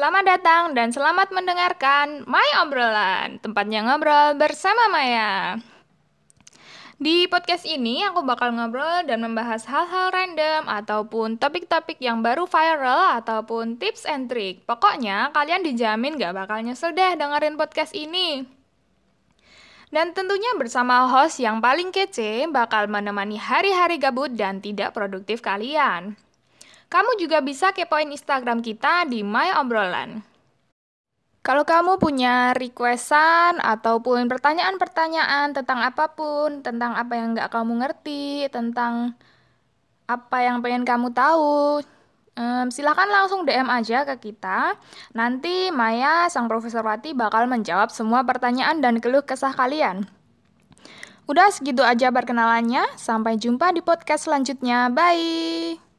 Selamat datang dan selamat mendengarkan My Ombrolan, tempatnya ngobrol bersama Maya. Di podcast ini aku bakal ngobrol dan membahas hal-hal random ataupun topik-topik yang baru viral ataupun tips and trick. Pokoknya kalian dijamin gak bakal nyesel deh dengerin podcast ini. Dan tentunya bersama host yang paling kece bakal menemani hari-hari gabut dan tidak produktif kalian. Kamu juga bisa kepoin Instagram kita di My Ombrolan. Kalau kamu punya requestan ataupun pertanyaan-pertanyaan tentang apapun, tentang apa yang nggak kamu ngerti, tentang apa yang pengen kamu tahu, silakan langsung DM aja ke kita. Nanti Maya, sang Profesor Wati, bakal menjawab semua pertanyaan dan keluh kesah kalian. Udah segitu aja perkenalannya, sampai jumpa di podcast selanjutnya. Bye!